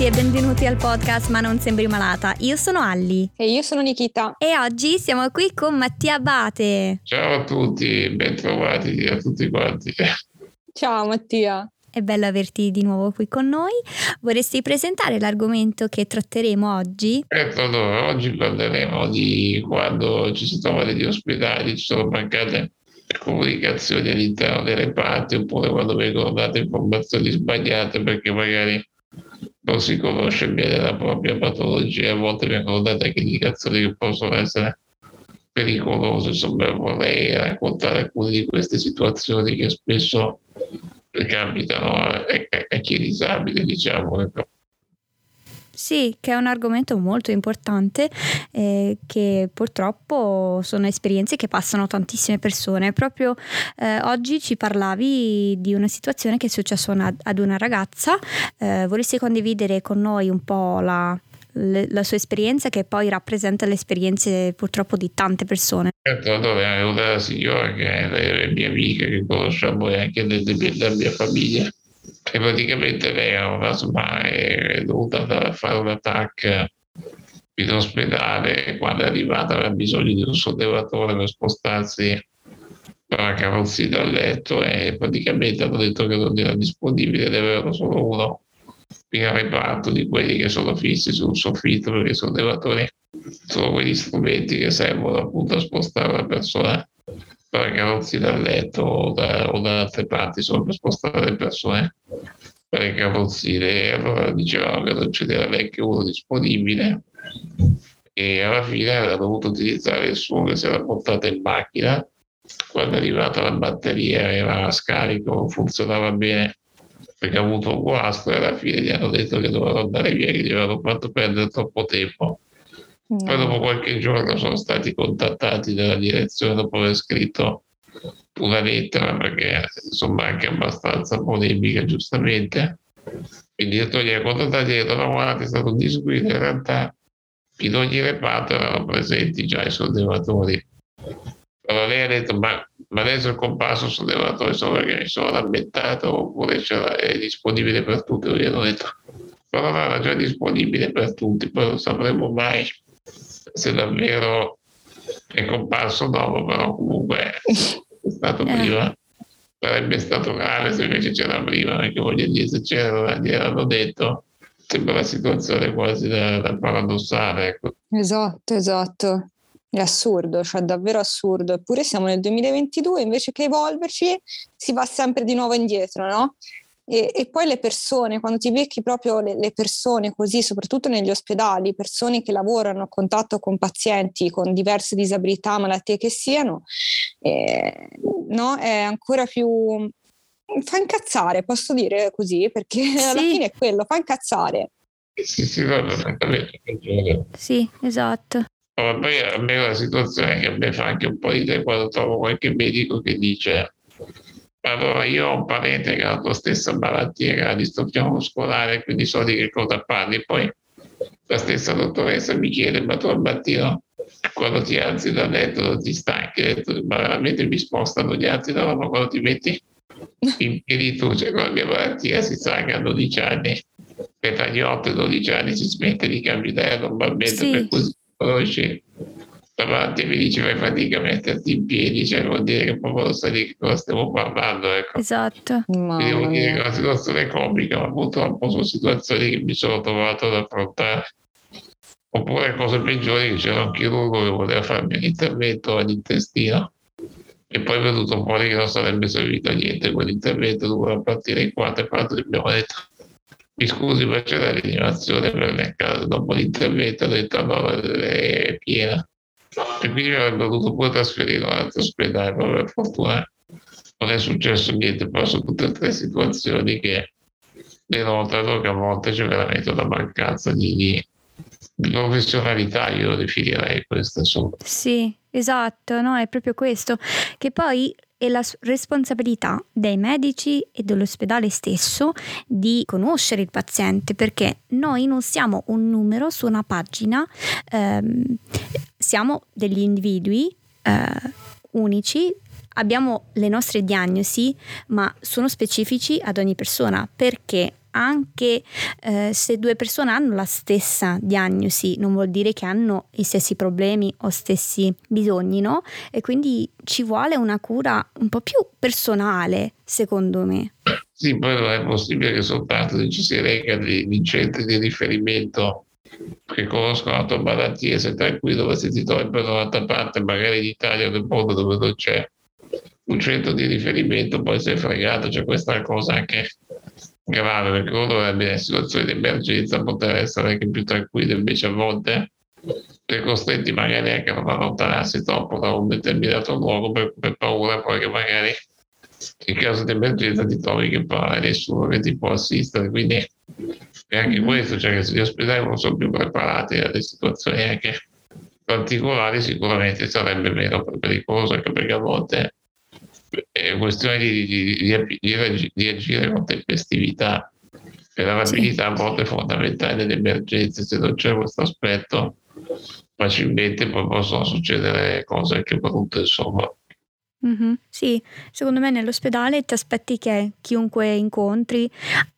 tutti e benvenuti al podcast Ma non sembri malata. Io sono Alli. E io sono Nikita. E oggi siamo qui con Mattia Abbate. Ciao a tutti, bentrovati a tutti quanti. Ciao Mattia. È bello averti di nuovo qui con noi. Vorresti presentare l'argomento che tratteremo oggi? Allora, oggi parleremo di quando ci si trova negli ospedali, ci sono mancate comunicazioni all'interno delle parti, oppure quando vengono date informazioni sbagliate perché magari non si conosce bene la propria patologia. A volte vengono date anche indicazioni che possono essere pericolose. Insomma, vorrei raccontare alcune di queste situazioni che spesso capitano a chi è disabile, diciamo. Sì, che è un argomento molto importante, che purtroppo sono esperienze che passano tantissime persone. Proprio oggi ci parlavi di una situazione che è successa ad una ragazza. Vorresti condividere con noi un po' la sua esperienza, che poi rappresenta le esperienze purtroppo di tante persone? Certo, allora è una signora che è mia amica, che conosciamo anche della mia famiglia, e praticamente lei è dovuta andare a fare un attacco in ospedale. Quando è arrivata aveva bisogno di un sollevatore per spostarsi dalla carrozzina al letto, e praticamente hanno detto che non era disponibile, ne avevano solo uno in reparto, di quelli che sono fissi sul soffitto, perché i sollevatori sono quegli strumenti che servono appunto a spostare la persona dalla carrozzina al letto o da altre parti, solo per spostare le persone dalle carrozzine. E allora dicevano che non c'era neanche uno disponibile, e alla fine aveva dovuto utilizzare il suo che si era portato in macchina. Quando è arrivata la batteria era a scarico, non funzionava bene perché ha avuto un guasto, e alla fine gli hanno detto che dovevano andare via, che gli avevano fatto perdere troppo tempo. Poi dopo qualche giorno sono stati contattati dalla direzione dopo aver scritto una lettera, perché insomma anche abbastanza polemica, giustamente. Il direttore li ha contattati e ha detto: no, guardate, è stato un disguido, in realtà in ogni reparto erano presenti già i sollevatori. Allora lei ha detto: ma adesso è comparso il sollevatore solo perché mi sono lamentato, oppure è disponibile per tutti? Io gli ho detto: però era già disponibile per tutti, poi non sapremo mai se davvero è comparso o no, però comunque è stato prima. Sarebbe stato grave se invece c'era prima, perché voglio dire, se c'era, gli hanno detto. Sembra una situazione quasi da paradossale, ecco. Esatto. È assurdo, cioè davvero assurdo. Eppure siamo nel 2022, invece che evolverci si va sempre di nuovo indietro, no? E poi le persone, quando ti becchi proprio le persone così, soprattutto negli ospedali, persone che lavorano a contatto con pazienti con diverse disabilità, malattie che siano, no? È ancora più... fa incazzare, posso dire così, perché sì. Alla fine è quello, fa incazzare. Sì, esatto. Ma poi a me è una situazione che a me fa anche un po' ridere quando trovo qualche medico che dice: allora io ho un parente che ha la tua stessa malattia, che ha la distrofia muscolare, quindi so di che cosa parli. Poi la stessa dottoressa mi chiede: ma tu al mattino quando ti alzi dal letto non ti stanchi? Ma veramente mi spostano gli altri, no, ma quando ti metti in piedi tu, cioè con la mia malattia si sa che a 12 anni, e tra gli 8 e 12 anni si smette di camminare normalmente, sì. Per così conosci davanti e mi dice: fai fatica a metterti in piedi, cioè vuol dire che proprio non sai di cosa stiamo parlando, ecco. Esatto. Quindi vuol dire che è una situazione comica, ma purtroppo sono situazioni che mi sono trovato ad affrontare. Oppure cose peggiori: c'era un chirurgo che voleva farmi un intervento all'intestino, e poi è venuto fuori che non sarebbe servito a niente quell'intervento, doveva partire in 4 e quando gli abbiamo detto: mi scusi, ma c'è la rianimazione per le case dopo l'intervento? Ha detto: no, è piena. E quindi mi avrebbero dovuto pure trasferire in un altro ospedale, ma per fortuna non è successo niente. Però sono tutte e tre situazioni che denotano che a volte c'è veramente una mancanza di professionalità, io lo definirei questo, insomma. Sì, esatto, no, è proprio questo, che poi è la responsabilità dei medici e dell'ospedale stesso di conoscere il paziente, perché noi non siamo un numero su una pagina, siamo degli individui unici, abbiamo le nostre diagnosi, ma sono specifici ad ogni persona, perché anche se due persone hanno la stessa diagnosi, non vuol dire che hanno gli stessi problemi o stessi bisogni, no? E quindi ci vuole una cura un po' più personale, secondo me. Sì, poi non è possibile che soltanto ci si regga di centri di riferimento che conoscono la tua malattia, sei tranquillo, ma se ti trovi per un'altra parte, magari in Italia o nel mondo dove non c'è un centro di riferimento, poi sei fregato. C'è questa cosa anche grave, perché uno dovrebbe, nella situazione di emergenza, poter essere anche più tranquillo, invece a volte sei costretti magari anche a non allontanarsi troppo da un determinato luogo per paura poi che magari in caso di emergenza ti trovi che poi nessuno che ti può assistere, quindi è anche questo, cioè che gli ospedali non sono più preparati alle situazioni anche particolari, sicuramente sarebbe meno pericoloso, anche perché a volte è questione di agire con tempestività, e la rapidità a volte è fondamentale nelle emergenze. Se non c'è questo aspetto, facilmente poi possono succedere cose anche brutte, insomma. Mm-hmm. Sì, secondo me nell'ospedale ti aspetti che chiunque incontri,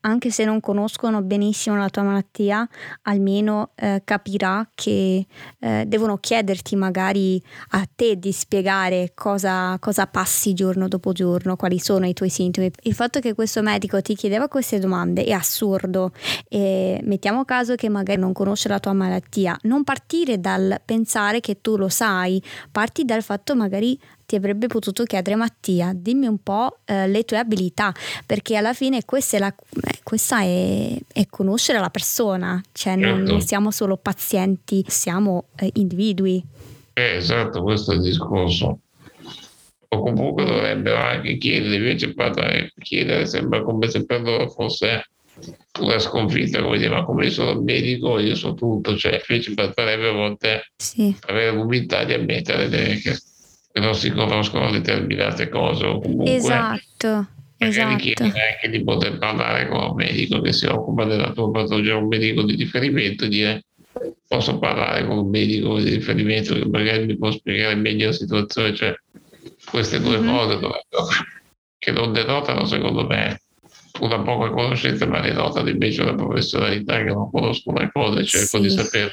anche se non conoscono benissimo la tua malattia, almeno capirà che devono chiederti magari a te di spiegare cosa passi giorno dopo giorno, quali sono i tuoi sintomi. Il fatto che questo medico ti chiedeva queste domande è assurdo, e mettiamo caso che magari non conosce la tua malattia, non partire dal pensare che tu lo sai, parti dal fatto magari ti avrebbe potuto chiedere: Mattia, dimmi un po' le tue abilità, perché alla fine questa è conoscere la persona, cioè non siamo solo pazienti, siamo individui. Esatto, questo è il discorso. O comunque dovrebbero anche chiedere, invece chiedere sembra come se per loro fosse una sconfitta, come dire: ma come sono medico io so tutto, cioè invece basterebbe a volte avere l'umiltà di ammettere che non si conoscono determinate cose, o comunque esatto. Richiede anche di poter parlare con un medico che si occupa della tua patologia, un medico di riferimento, e dire: posso parlare con un medico di riferimento che magari mi può spiegare meglio la situazione. Cioè queste due cose che non denotano, secondo me, una poca conoscenza, ma denotano invece una professionalità. Che non conosco una cosa e cerco di sapere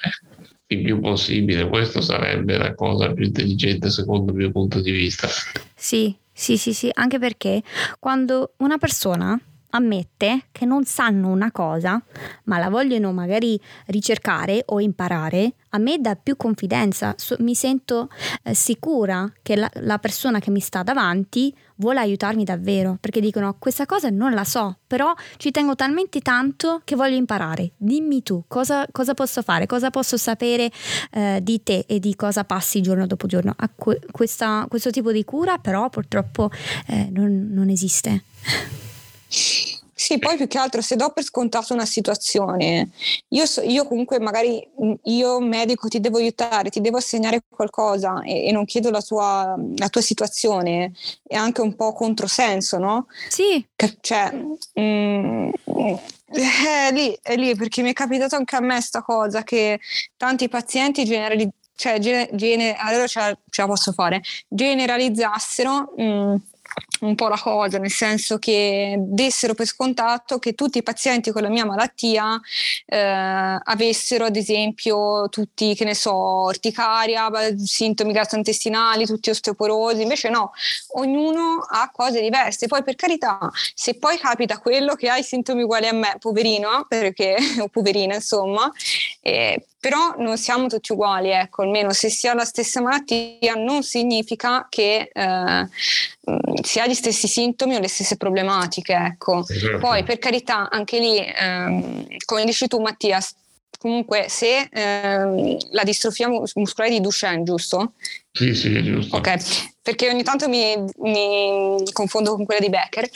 il più possibile. Questo sarebbe la cosa più intelligente, secondo il mio punto di vista. Sì, anche perché quando una persona ammette che non sanno una cosa, ma la vogliono magari ricercare o imparare, a me dà più confidenza, mi sento sicura che la persona che mi sta davanti vuole aiutarmi davvero, perché dicono: questa cosa non la so, però ci tengo talmente tanto che voglio imparare, dimmi tu cosa posso fare, cosa posso sapere di te e di cosa passi giorno dopo giorno. A questo tipo di cura però purtroppo non esiste. Sì, poi più che altro se do per scontato una situazione, io comunque magari, io medico ti devo aiutare, ti devo assegnare qualcosa e non chiedo la tua situazione, è anche un po' controsenso, no? Sì. Cioè, è lì, perché mi è capitato anche a me sta cosa, che tanti pazienti generalizzassero un po' la cosa, nel senso che dessero per scontato che tutti i pazienti con la mia malattia avessero, ad esempio, tutti, che ne so, orticaria, sintomi gastrointestinali, tutti osteoporosi. Invece no, ognuno ha cose diverse. Poi, per carità, se poi capita quello che ha i sintomi uguali a me, poverino, perché o poverina, insomma, però non siamo tutti uguali, ecco. Almeno se si ha la stessa malattia non significa che si ha gli stessi sintomi o le stesse problematiche, ecco. Esatto. Poi, per carità, anche lì, come dici tu, Mattia, comunque se la distrofia muscolare di Duchenne, giusto? Sì, è giusto. Ok, perché ogni tanto mi confondo con quella di Becker.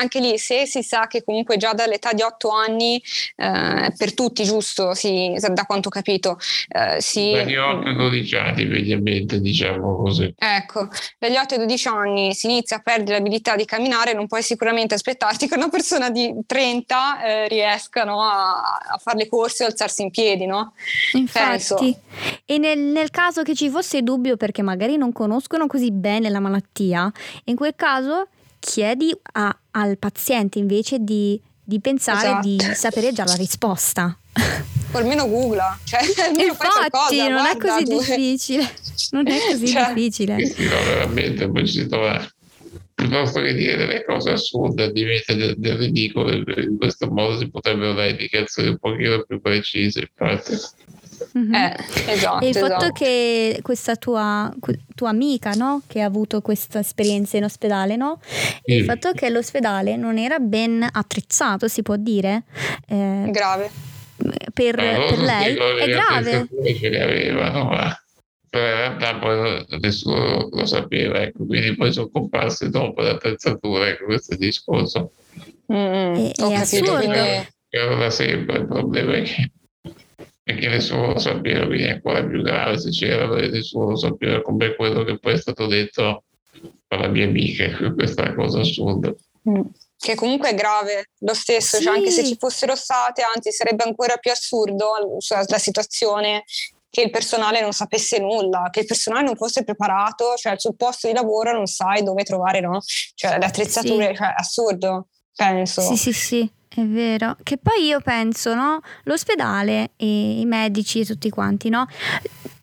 Anche lì, se si sa che comunque già dall'età di 8 anni per tutti, giusto? Sì, da quanto ho capito, dagli 8 ai 12 anni, mediamente, diciamo così. Ecco, dagli 8 ai 12 anni si inizia a perdere l'abilità di camminare, non puoi sicuramente aspettarti che una persona di 30 riesca, no, a fare le corse o alzarsi in piedi, no? Infatti. Penso. E nel caso che ci fosse dubbio, perché magari non conoscono così bene la malattia, in quel caso chiedi al paziente invece di pensare, esatto, di sapere già la risposta. O almeno googla, cioè, almeno infatti non, guarda, è così difficile, non è così difficile. No, veramente, poi ci si trova piuttosto che dire le cose assurde, diventa del ridicolo. In questo modo si potrebbero dare indicazioni un pochino più precise, infatti. Mm-hmm. Esatto, e il fatto che questa tua amica, no, che ha avuto questa esperienza in ospedale, no? E il fatto che l'ospedale non era ben attrezzato, si può dire, grave per lei è grave, che aveva, no? Ma in realtà poi nessuno lo sapeva, ecco. Quindi poi sono comparsi dopo l'attrezzatura, ecco, questo discorso è assurdo, era da sempre il problema, che perché nessuno lo sapeva, quindi è ancora più grave se c'era, perché nessuno lo sapeva, come quello che poi è stato detto dalla mia amica, questa cosa assurda. Che comunque è grave lo stesso, sì. Cioè anche se ci fossero state, anzi sarebbe ancora più assurdo la situazione che il personale non sapesse nulla, che il personale non fosse preparato, cioè sul posto di lavoro non sai dove trovare, no? Cioè le attrezzature, sì. Cioè assurdo, penso. Sì. È vero, che poi io penso, no? L'ospedale e i medici e tutti quanti, no?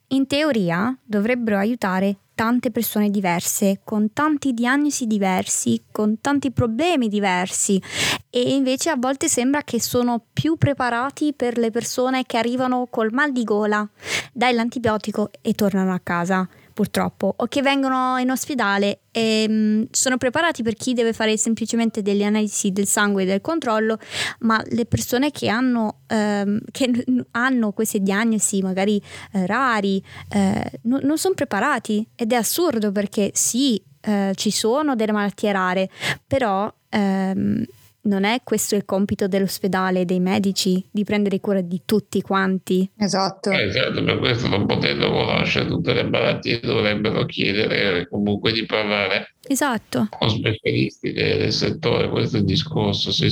In teoria dovrebbero aiutare tante persone diverse, con tanti diagnosi diversi, con tanti problemi diversi, e invece a volte sembra che sono più preparati per le persone che arrivano col mal di gola, dai l'antibiotico e tornano a casa, purtroppo, o che vengono in ospedale e sono preparati per chi deve fare semplicemente delle analisi del sangue e del controllo, ma le persone che hanno queste diagnosi magari rari non sono preparati, ed è assurdo, perché sì, ci sono delle malattie rare, però non è questo il compito dell'ospedale, dei medici, di prendere cura di tutti quanti. Esatto. Esatto, per questo, non potendo conoscere tutte le malattie, dovrebbero chiedere comunque di parlare, esatto, con specialisti del settore. Questo è il discorso, sì.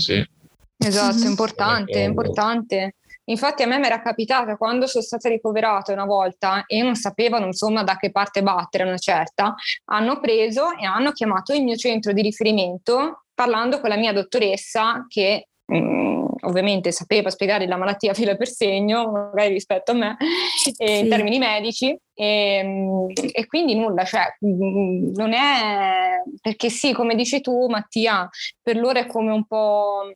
Esatto, importante. Infatti a me mi era capitata quando sono stata ricoverata una volta e non sapevano insomma da che parte battere, una certa, hanno preso e hanno chiamato il mio centro di riferimento, parlando con la mia dottoressa che ovviamente sapeva spiegare la malattia filo per segno, magari rispetto a me, sì, in termini medici, e quindi nulla, cioè non è, perché sì, come dici tu Mattia, per loro è come un po'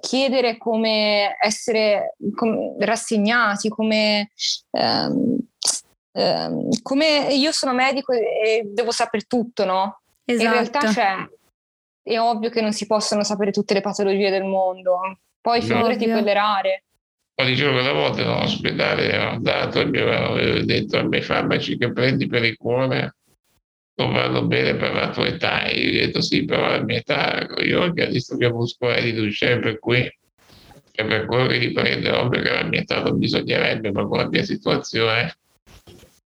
chiedere, come essere rassegnati, come io sono medico e devo sapere tutto, no? Esatto. In realtà è ovvio che non si possono sapere tutte le patologie del mondo, poi figurati quelle rare. Ma dicevo che una volta all'ospedale ero andato e mi avevano detto: a me i farmaci che prendi per il cuore non vanno bene per la tua età. E io ho detto: sì, però la mia età, io ho visto che muscolare è riducente, per cui è per quello che li prenderò, perché la mia età non bisognerebbe, ma con la mia situazione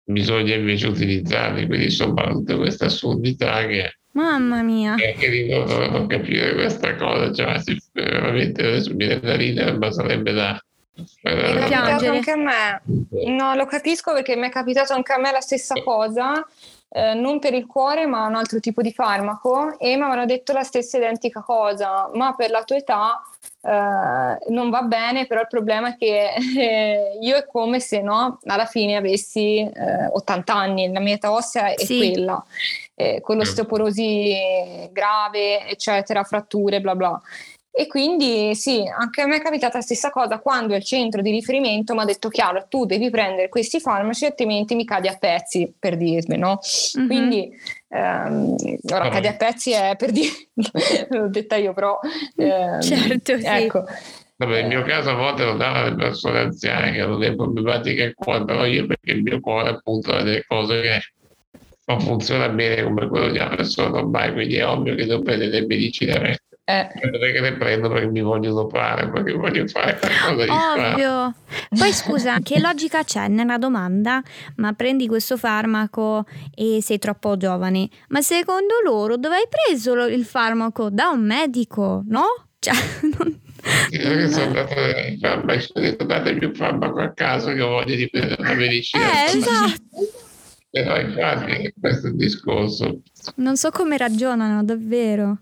bisogna invece utilizzarli. Quindi insomma tutte queste assurdità che... Mamma mia! E anche lì non capire questa cosa, cioè veramente adesso mi viene da ridere, ma sarebbe da... È capitato anche a me, no, lo capisco, perché mi è capitato anche a me la stessa cosa, non per il cuore ma un altro tipo di farmaco, e mi avevano detto la stessa identica cosa, ma per la tua età non va bene, però il problema è che io è come se, no, alla fine avessi 80 anni, la mia età ossea è quella, con l'osteoporosi grave, eccetera, fratture, bla bla. E quindi sì, anche a me è capitata la stessa cosa quando il centro di riferimento mi ha detto: chiaro, tu devi prendere questi farmaci altrimenti mi cadi a pezzi, per dirmi, no? Mm-hmm. Quindi ora cadi a pezzi è per dire l'ho detta io, però certo, sì. Ecco. Vabbè, nel mio caso a volte lo dava alle persone anziane che hanno delle problematiche qua, però io, perché il mio cuore appunto è delle cose che non funziona bene come quello di una persona ormai, quindi è ovvio che devo prendere le medicine. Perché le prendo? Perché mi voglio operare, perché voglio fare qualcosa di ovvio. Poi scusa, che logica c'è nella domanda: ma prendi questo farmaco e sei troppo giovane? Ma secondo loro dove hai preso il farmaco? Da un medico, no? Cioè, io sono andato in farmacia e ho detto: datemi un farmaco a caso che ho voglia di prendere la medicina. Esatto. però è facile questo discorso. Non so come ragionano, davvero.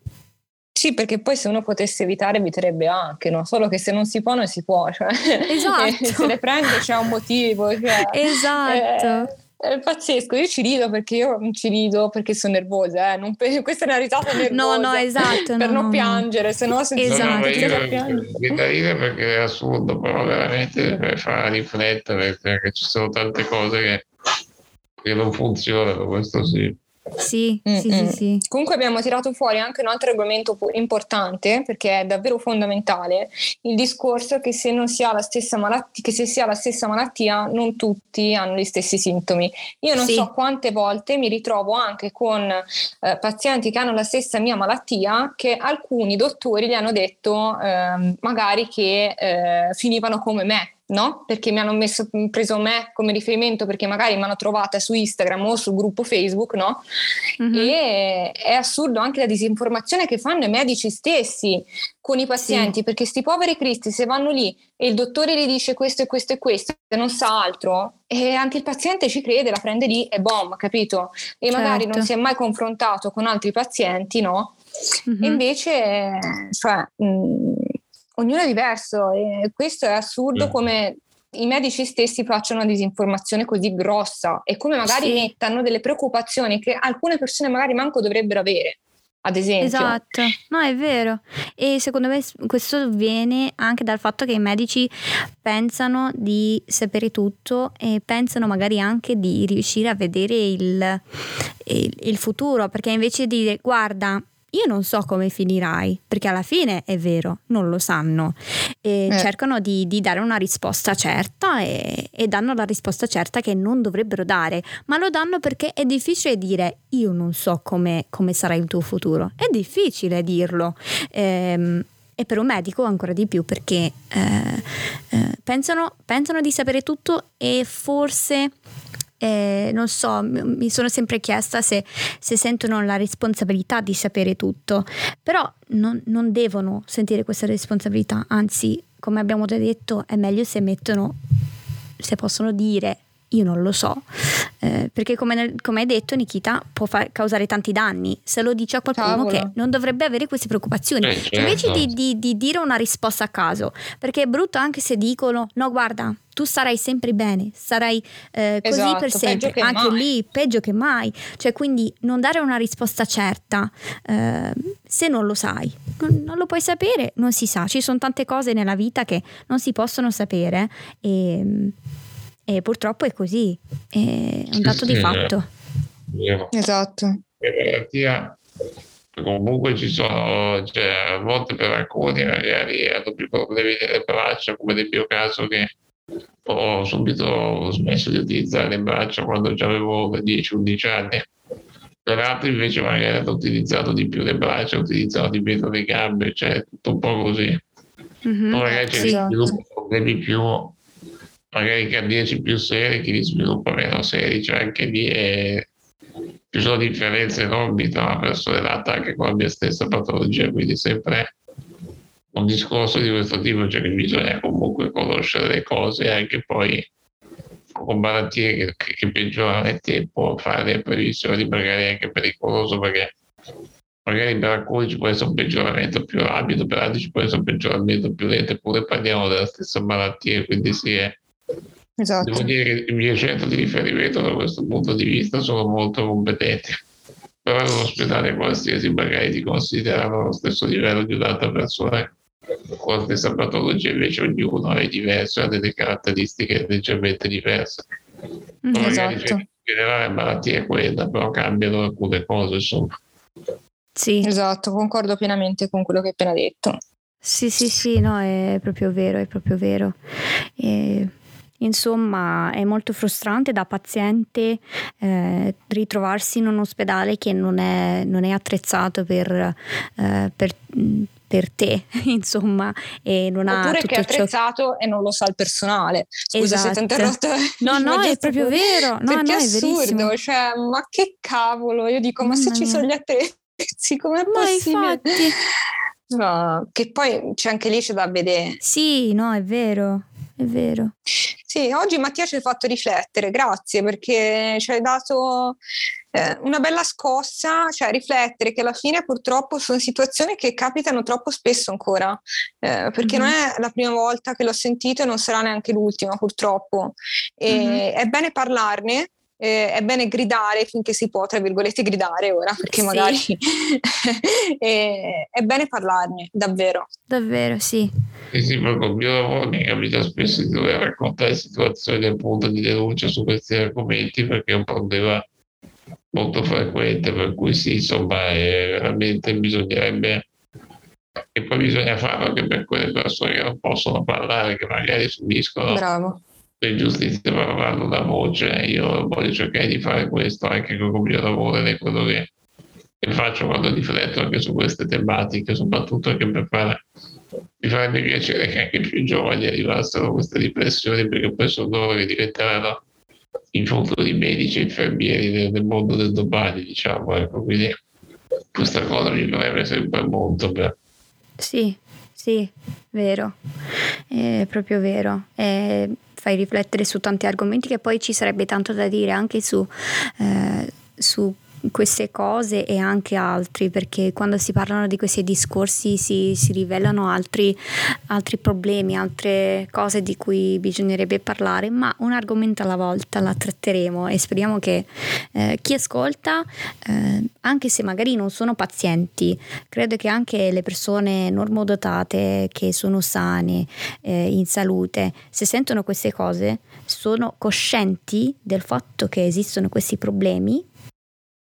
Sì, perché poi se uno potesse evitare eviterebbe anche, no? Solo che se non si può non si può, cioè. Esatto. Se le prende c'è un motivo, cioè. Esatto. È pazzesco, io ci rido perché sono nervosa, non per... questa è una risata nervosa. No, esatto. Per non piangere, se no senti ridere perché è assurdo, però veramente fa riflettere, perché ci sono tante cose che non funzionano, questo sì. Sì. Comunque abbiamo tirato fuori anche un altro argomento importante, perché è davvero fondamentale il discorso che se non si ha la stessa malattia, che se si ha la stessa malattia non tutti hanno gli stessi sintomi. Io non so quante volte mi ritrovo anche con pazienti che hanno la stessa mia malattia, che alcuni dottori gli hanno detto magari che finivano come me, no? Perché mi hanno preso me come riferimento, perché magari mi hanno trovata su Instagram o sul gruppo Facebook, no? Mm-hmm. E è assurdo anche la disinformazione che fanno i medici stessi con i pazienti, perché sti poveri cristi, se vanno lì e il dottore gli dice questo e questo e questo, non sa altro, e anche il paziente ci crede, la prende lì e boom, capito? E magari non si è mai confrontato con altri pazienti, no? Mm-hmm. E invece, cioè... ognuno è diverso, e questo è assurdo come i medici stessi facciano una disinformazione così grossa e come magari mettano delle preoccupazioni che alcune persone magari manco dovrebbero avere, ad esempio. Esatto, no, è vero. E secondo me questo viene anche dal fatto che i medici pensano di sapere tutto e pensano magari anche di riuscire a vedere il futuro, perché invece di dire guarda, io non so come finirai, perché alla fine è vero, non lo sanno, e cercano di dare una risposta certa e danno la risposta certa che non dovrebbero dare, ma lo danno perché è difficile dire io non so come sarà il tuo futuro, è difficile dirlo, e per un medico ancora di più, perché pensano di sapere tutto e forse... non so, mi sono sempre chiesta se sentono la responsabilità di sapere tutto, però non devono sentire questa responsabilità, anzi, come abbiamo già detto, è meglio se possono dire io non lo so, perché come hai detto Nikita può causare tanti danni se lo dice a qualcuno che non dovrebbe avere queste preoccupazioni, certo. Invece di dire una risposta a caso, perché è brutto anche se dicono no guarda tu sarai sempre bene, sarai così, esatto, per sempre, anche mai. Lì peggio che mai, cioè, quindi non dare una risposta certa se non lo sai, non lo puoi sapere, non si sa, ci sono tante cose nella vita che non si possono sapere e purtroppo è così, è un dato di fatto. Esatto. Comunque ci sono, cioè, a volte per alcuni magari hanno più problemi delle braccia, come nel mio caso che ho subito smesso di utilizzare le braccia quando già avevo 10-11 anni. Per altri invece magari hanno utilizzato di più le braccia, utilizzano di meno le gambe, cioè tutto un po' così. Mm-hmm. Poi magari c'è problemi più magari cardiaci più seri, chi li sviluppa meno seri, cioè anche lì ci sono differenze enormi tra una persona e l'altra anche con la mia stessa patologia, quindi sempre un discorso di questo tipo, cioè che bisogna comunque conoscere le cose, anche poi con malattie che peggiorano nel tempo, fare previsioni magari anche pericoloso, perché magari per alcuni ci può essere un peggioramento più rapido, per altri ci può essere un peggioramento più lento, eppure parliamo della stessa malattia, quindi sì, è... Esatto. Devo dire che i miei centri di riferimento da questo punto di vista sono molto competenti, però all'ospedale qualsiasi magari ti considerano allo stesso livello di un'altra persona con la stessa patologia, invece ognuno è diverso e ha delle caratteristiche leggermente diverse. Magari in generale la malattia è quella, però cambiano alcune cose, insomma. Sì, esatto, concordo pienamente con quello che hai appena detto. Sì, no, è proprio vero. Insomma, è molto frustrante da paziente ritrovarsi in un ospedale che non è attrezzato per te, insomma, e non ha oppure tutto che è attrezzato ciò... e non lo sa il personale. Scusa, esatto. Se ti ho interrotto. No, è proprio vero. No, perché no, è assurdo, cioè, ma che cavolo? Io dico, ma se ci sono gli attrezzi, com'è possibile? No, che poi c'è anche lì c'è da vedere. Sì, no, è vero. Sì, oggi Mattia ci ha fatto riflettere, grazie, perché ci hai dato una bella scossa, cioè riflettere che alla fine purtroppo sono situazioni che capitano troppo spesso ancora, perché non è la prima volta che l'ho sentito e non sarà neanche l'ultima purtroppo. E è bene parlarne. È bene gridare finché si può, tra virgolette gridare ora, perché magari è bene parlarne, davvero. Davvero, sì. Sì, per il mio lavoro mi capita spesso di dover raccontare situazioni appunto di denuncia su questi argomenti, perché è un problema molto frequente, per cui sì, insomma, veramente bisognerebbe, e poi bisogna farlo anche per quelle persone che non possono parlare, che magari subiscono... Bravo. Giustizia parlando da voce, io voglio cercare di fare questo anche con il mio lavoro ed è quello che faccio quando rifletto anche su queste tematiche, soprattutto anche per fare, mi farebbe piacere che anche più giovani arrivassero a queste riflessioni, perché poi sono loro che diventeranno in futuro di medici e infermieri nel mondo del domani, diciamo, ecco, quindi questa cosa mi farebbe sempre molto bene. Sì, sì, vero, è proprio vero, è... fai riflettere su tanti argomenti che poi ci sarebbe tanto da dire anche su queste cose e anche altri, perché quando si parlano di questi discorsi si rivelano altri problemi, altre cose di cui bisognerebbe parlare, ma un argomento alla volta la tratteremo e speriamo che chi ascolta, anche se magari non sono pazienti, credo che anche le persone normodotate che sono sane, in salute, se sentono queste cose sono coscienti del fatto che esistono questi problemi.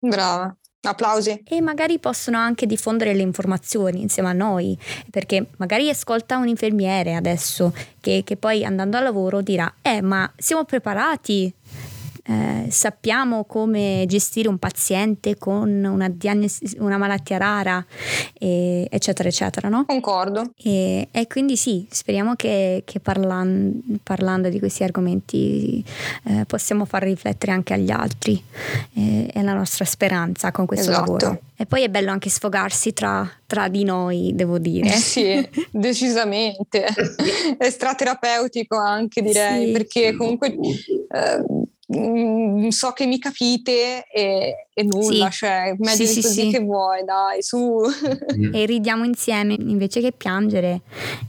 Brava, applausi. E magari possono anche diffondere le informazioni insieme a noi, perché magari ascolta un infermiere adesso che poi andando al lavoro dirà ma siamo preparati, sappiamo come gestire un paziente con una malattia rara, eccetera eccetera, no? Concordo. E quindi sì, speriamo che parlando di questi argomenti possiamo far riflettere anche agli altri, è la nostra speranza con questo lavoro. E poi è bello anche sfogarsi tra di noi, devo dire. Sì, decisamente. È straterapeutico anche, direi, sì, perché comunque so che mi capite e nulla, sì. Cioè meglio di così. Che vuoi, dai, su. E ridiamo insieme invece che piangere.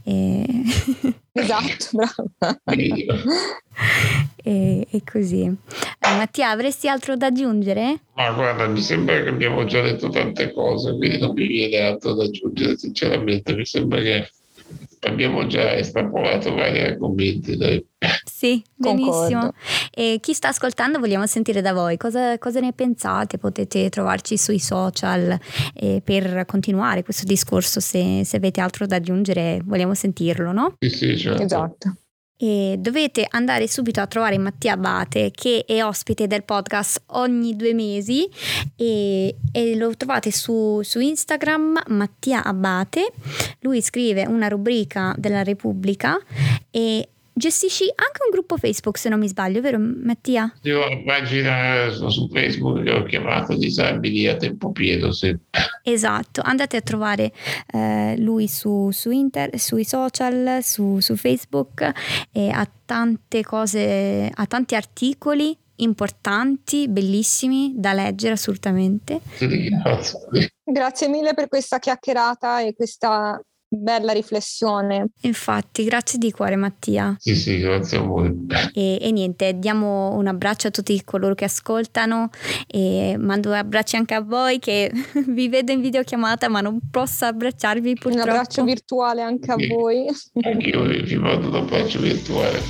Esatto, brava. E così. Mattia, avresti altro da aggiungere? Ma guarda, mi sembra che abbiamo già detto tante cose, quindi non mi viene altro da aggiungere, sinceramente. Mi sembra che abbiamo già estrapolato vari argomenti, dai. Sì, benissimo. E chi sta ascoltando, vogliamo sentire da voi cosa ne pensate. Potete trovarci sui social per continuare questo discorso, se avete altro da aggiungere vogliamo sentirlo, no? Sì, certo. Esatto. E dovete andare subito a trovare Mattia Abbate, che è ospite del podcast ogni 2 mesi, e lo trovate su Instagram, Mattia Abbate. Lui scrive una rubrica della Repubblica e gestisci anche un gruppo Facebook, se non mi sbaglio, vero Mattia? Io ho una pagina su Facebook che ho chiamato Disabili a tempo pieno, sì. Esatto, andate a trovare lui sui social, su Facebook, e ha tante cose, ha tanti articoli importanti, bellissimi, da leggere assolutamente. Sì, grazie mille per questa chiacchierata e questa bella riflessione. Infatti, grazie di cuore Mattia. Sì, grazie a voi. E niente, diamo un abbraccio a tutti coloro che ascoltano e mando abbracci anche a voi che vi vedo in videochiamata ma non posso abbracciarvi purtroppo. Un abbraccio virtuale anche a voi. Anche io vi mando un abbraccio virtuale.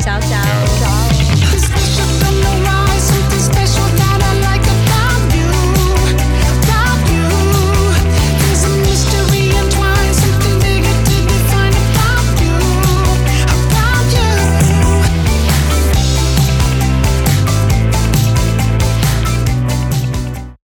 Ciao.